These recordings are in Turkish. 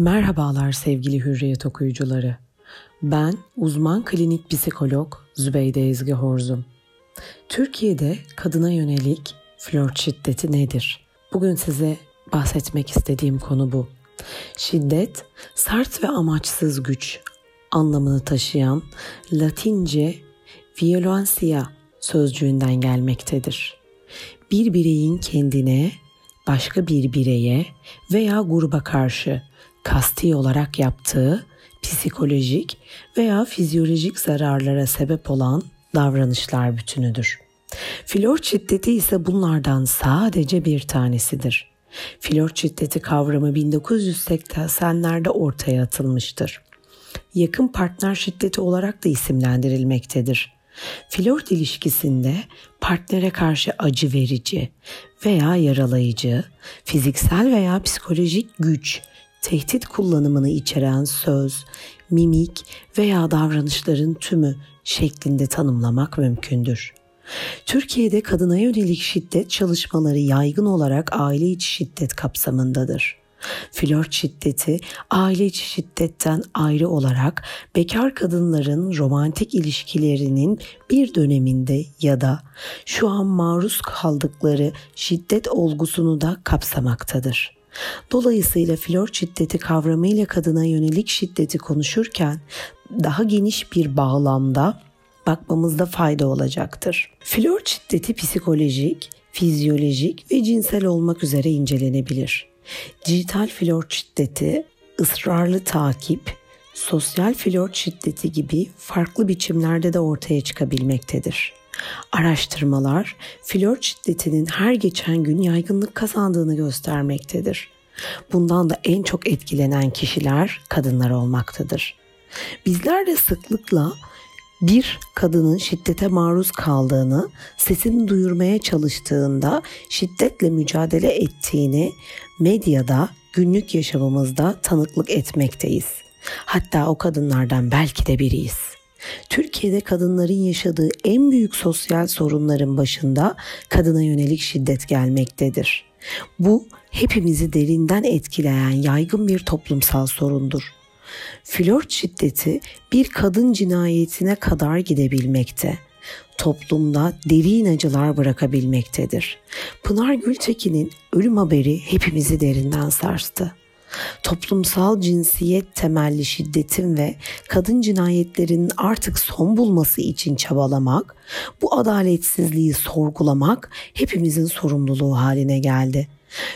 Merhabalar sevgili Hürriyet okuyucuları. Ben uzman klinik psikolog Zübeyde Ezgi Horzum. Türkiye'de kadına yönelik flört şiddeti nedir? Bugün size bahsetmek istediğim konu bu. Şiddet, sert ve amaçsız güç anlamını taşıyan Latince violencia sözcüğünden gelmektedir. Bir bireyin kendine, başka bir bireye veya gruba karşı kasti olarak yaptığı psikolojik veya fizyolojik zararlara sebep olan davranışlar bütünüdür. Flört şiddeti ise bunlardan sadece bir tanesidir. Flört şiddeti kavramı 1980'lerde ortaya atılmıştır. Yakın partner şiddeti olarak da isimlendirilmektedir. Flört ilişkisinde partnere karşı acı verici veya yaralayıcı, fiziksel veya psikolojik güç, tehdit kullanımını içeren söz, mimik veya davranışların tümü şeklinde tanımlamak mümkündür. Türkiye'de kadına yönelik şiddet çalışmaları yaygın olarak aile içi şiddet kapsamındadır. Flört şiddeti aile içi şiddetten ayrı olarak bekar kadınların romantik ilişkilerinin bir döneminde ya da şu an maruz kaldıkları şiddet olgusunu da kapsamaktadır. Dolayısıyla flört şiddeti kavramıyla kadına yönelik şiddeti konuşurken daha geniş bir bağlamda bakmamızda fayda olacaktır. Flört şiddeti psikolojik, fizyolojik ve cinsel olmak üzere incelenebilir. Dijital flört şiddeti, ısrarlı takip, sosyal flört şiddeti gibi farklı biçimlerde de ortaya çıkabilmektedir. Araştırmalar, flört şiddetinin her geçen gün yaygınlık kazandığını göstermektedir. Bundan da en çok etkilenen kişiler kadınlar olmaktadır. Bizler de sıklıkla bir kadının şiddete maruz kaldığını, sesini duyurmaya çalıştığında şiddetle mücadele ettiğini medyada, günlük yaşamımızda tanıklık etmekteyiz. Hatta o kadınlardan belki de biriyiz. Türkiye'de kadınların yaşadığı en büyük sosyal sorunların başında kadına yönelik şiddet gelmektedir. Bu hepimizi derinden etkileyen yaygın bir toplumsal sorundur. Flört şiddeti bir kadın cinayetine kadar gidebilmekte. Toplumda derin acılar bırakabilmektedir. Pınar Gültekin'in ölüm haberi hepimizi derinden sarstı. Toplumsal cinsiyet temelli şiddetin ve kadın cinayetlerinin artık son bulması için çabalamak, bu adaletsizliği sorgulamak hepimizin sorumluluğu haline geldi.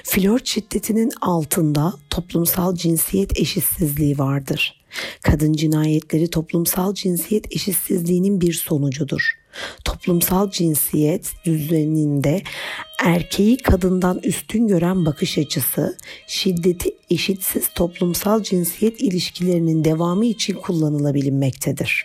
Flört şiddetinin altında toplumsal cinsiyet eşitsizliği vardır. Kadın cinayetleri toplumsal cinsiyet eşitsizliğinin bir sonucudur. Toplumsal cinsiyet düzeninde erkeği kadından üstün gören bakış açısı, şiddeti eşitsiz toplumsal cinsiyet ilişkilerinin devamı için kullanılabilmektedir.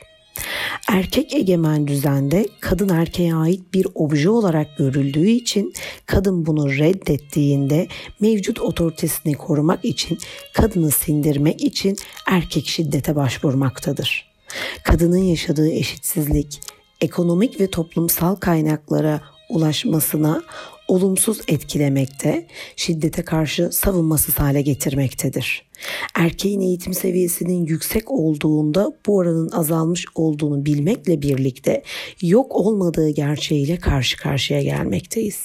Erkek egemen düzende kadın erkeğe ait bir obje olarak görüldüğü için kadın bunu reddettiğinde mevcut otoritesini korumak için, kadını sindirmek için erkek şiddete başvurmaktadır. Kadının yaşadığı eşitsizlik, ekonomik ve toplumsal kaynaklara ulaşmasına olumsuz etkilemekte, şiddete karşı savunmasız hale getirmektedir. Erkeğin eğitim seviyesinin yüksek olduğunda bu oranın azalmış olduğunu bilmekle birlikte yok olmadığı gerçeğiyle karşı karşıya gelmekteyiz.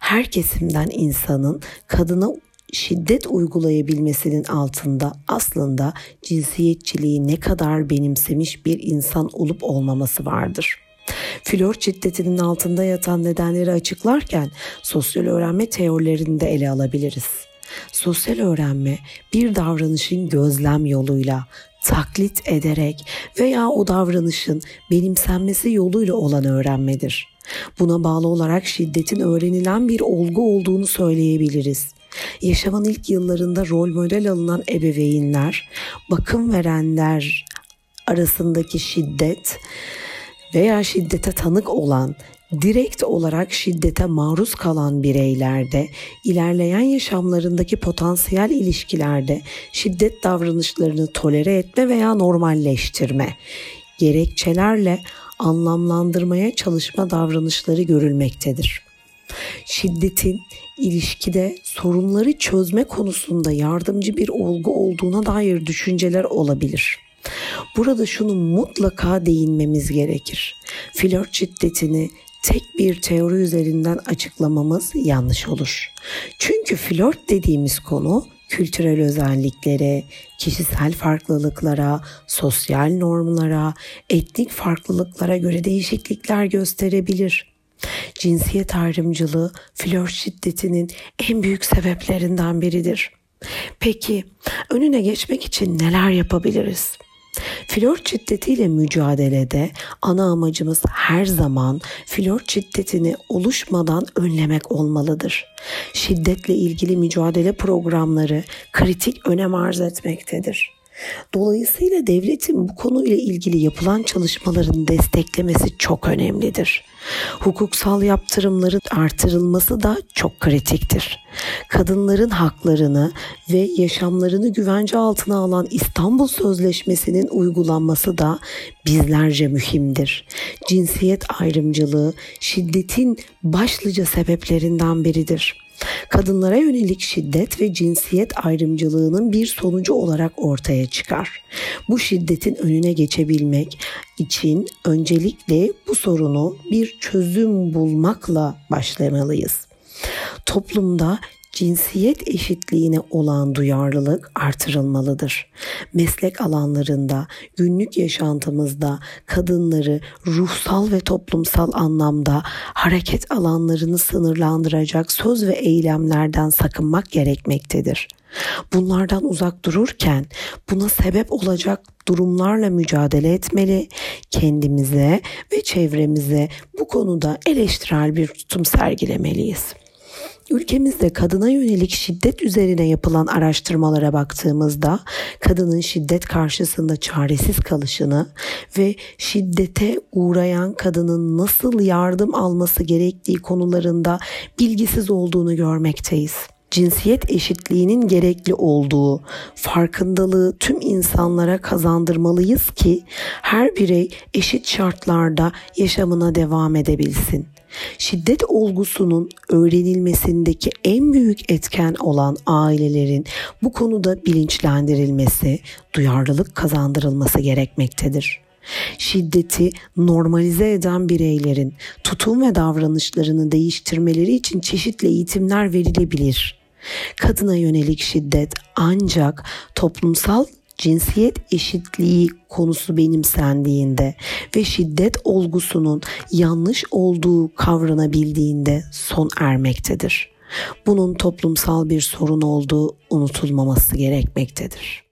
Her kesimden insanın kadına şiddet uygulayabilmesinin altında aslında cinsiyetçiliği ne kadar benimsemiş bir insan olup olmaması vardır. Flört şiddetinin altında yatan nedenleri açıklarken sosyal öğrenme teorilerini de ele alabiliriz. Sosyal öğrenme bir davranışın gözlem yoluyla, taklit ederek veya o davranışın benimsenmesi yoluyla olan öğrenmedir. Buna bağlı olarak şiddetin öğrenilen bir olgu olduğunu söyleyebiliriz. Yaşamın ilk yıllarında rol model alınan ebeveynler, bakım verenler arasındaki şiddet veya şiddete tanık olan, direkt olarak şiddete maruz kalan bireylerde, ilerleyen yaşamlarındaki potansiyel ilişkilerde şiddet davranışlarını tolere etme veya normalleştirme, gerekçelerle anlamlandırmaya çalışma davranışları görülmektedir. Şiddetin ilişkide sorunları çözme konusunda yardımcı bir olgu olduğuna dair düşünceler olabilir. Burada şunu mutlaka değinmemiz gerekir. Flört şiddetini tek bir teori üzerinden açıklamamız yanlış olur. Çünkü flört dediğimiz konu kültürel özelliklere, kişisel farklılıklara, sosyal normlara, etnik farklılıklara göre değişiklikler gösterebilir. Cinsiyet ayrımcılığı flört şiddetinin en büyük sebeplerinden biridir. Peki önüne geçmek için neler yapabiliriz? Flört şiddetiyle mücadelede ana amacımız her zaman flört şiddetini oluşmadan önlemek olmalıdır. Şiddetle ilgili mücadele programları kritik önem arz etmektedir. Dolayısıyla devletin bu konuyla ilgili yapılan çalışmaların desteklemesi çok önemlidir. Hukuksal yaptırımların artırılması da çok kritiktir. Kadınların haklarını ve yaşamlarını güvence altına alan İstanbul Sözleşmesi'nin uygulanması da bizlerce mühimdir. Cinsiyet ayrımcılığı şiddetin başlıca sebeplerinden biridir. Kadınlara yönelik şiddet ve cinsiyet ayrımcılığının bir sonucu olarak ortaya çıkar. Bu şiddetin önüne geçebilmek için öncelikle bu sorunu bir çözüm bulmakla başlamalıyız. Toplumda cinsiyet eşitliğine olan duyarlılık artırılmalıdır. Meslek alanlarında, günlük yaşantımızda kadınları ruhsal ve toplumsal anlamda hareket alanlarını sınırlandıracak söz ve eylemlerden sakınmak gerekmektedir. Bunlardan uzak dururken buna sebep olacak durumlarla mücadele etmeli, kendimize ve çevremize bu konuda eleştirel bir tutum sergilemeliyiz. Ülkemizde kadına yönelik şiddet üzerine yapılan araştırmalara baktığımızda kadının şiddet karşısında çaresiz kalışını ve şiddete uğrayan kadının nasıl yardım alması gerektiği konularında bilgisiz olduğunu görmekteyiz. Cinsiyet eşitliğinin gerekli olduğu farkındalığı tüm insanlara kazandırmalıyız ki her birey eşit şartlarda yaşamına devam edebilsin. Şiddet olgusunun öğrenilmesindeki en büyük etken olan ailelerin bu konuda bilinçlendirilmesi, duyarlılık kazandırılması gerekmektedir. Şiddeti normalize eden bireylerin tutum ve davranışlarını değiştirmeleri için çeşitli eğitimler verilebilir. Kadına yönelik şiddet ancak toplumsal cinsiyet eşitliği konusu benimsendiğinde ve şiddet olgusunun yanlış olduğu kavranabildiğinde son ermektedir. Bunun toplumsal bir sorun olduğu unutulmaması gerekmektedir.